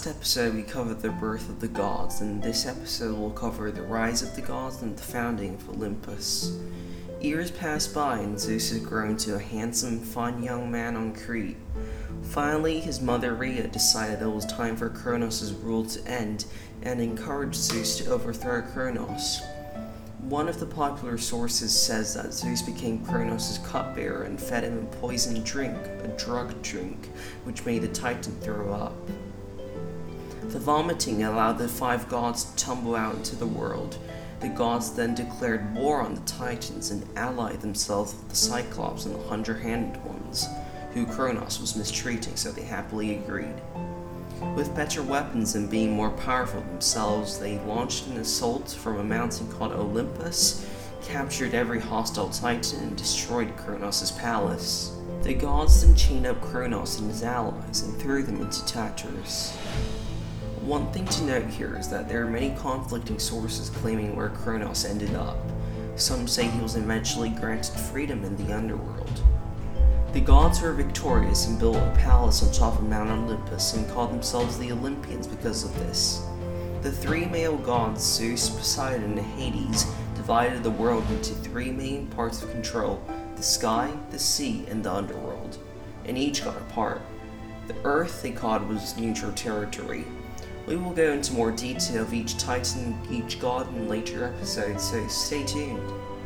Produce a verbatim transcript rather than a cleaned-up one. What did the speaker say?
last episode we covered the birth of the gods, and this episode will cover the rise of the gods and the founding of Olympus. Years pass by and Zeus has grown to a handsome, fine young man on Crete. Finally, his mother Rhea decided it was time for Kronos' rule to end and encouraged Zeus to overthrow Kronos. One of the popular sources says that Zeus became Kronos' cupbearer and fed him a poisoned drink, a drug drink, which made the Titan throw up. The vomiting allowed the five gods to tumble out into the world. The gods then declared war on the Titans and allied themselves with the Cyclops and the Hundred Handed Ones, who Kronos was mistreating, so they happily agreed. With better weapons and being more powerful themselves, they launched an assault from a mountain called Olympus, captured every hostile Titan, and destroyed Kronos' palace. The gods then chained up Kronos and his allies and threw them into Tartarus. One thing to note here is that there are many conflicting sources claiming where Kronos ended up. Some say he was eventually granted freedom in the underworld. The gods were victorious and built a palace on top of Mount Olympus and called themselves the Olympians because of this. The three male gods, Zeus, Poseidon, and Hades, divided the world into three main parts of control: the sky, the sea, and the underworld, and each got a part. The earth, they called, was neutral territory. We will go into more detail of each Titan, each god in later episodes, so stay tuned.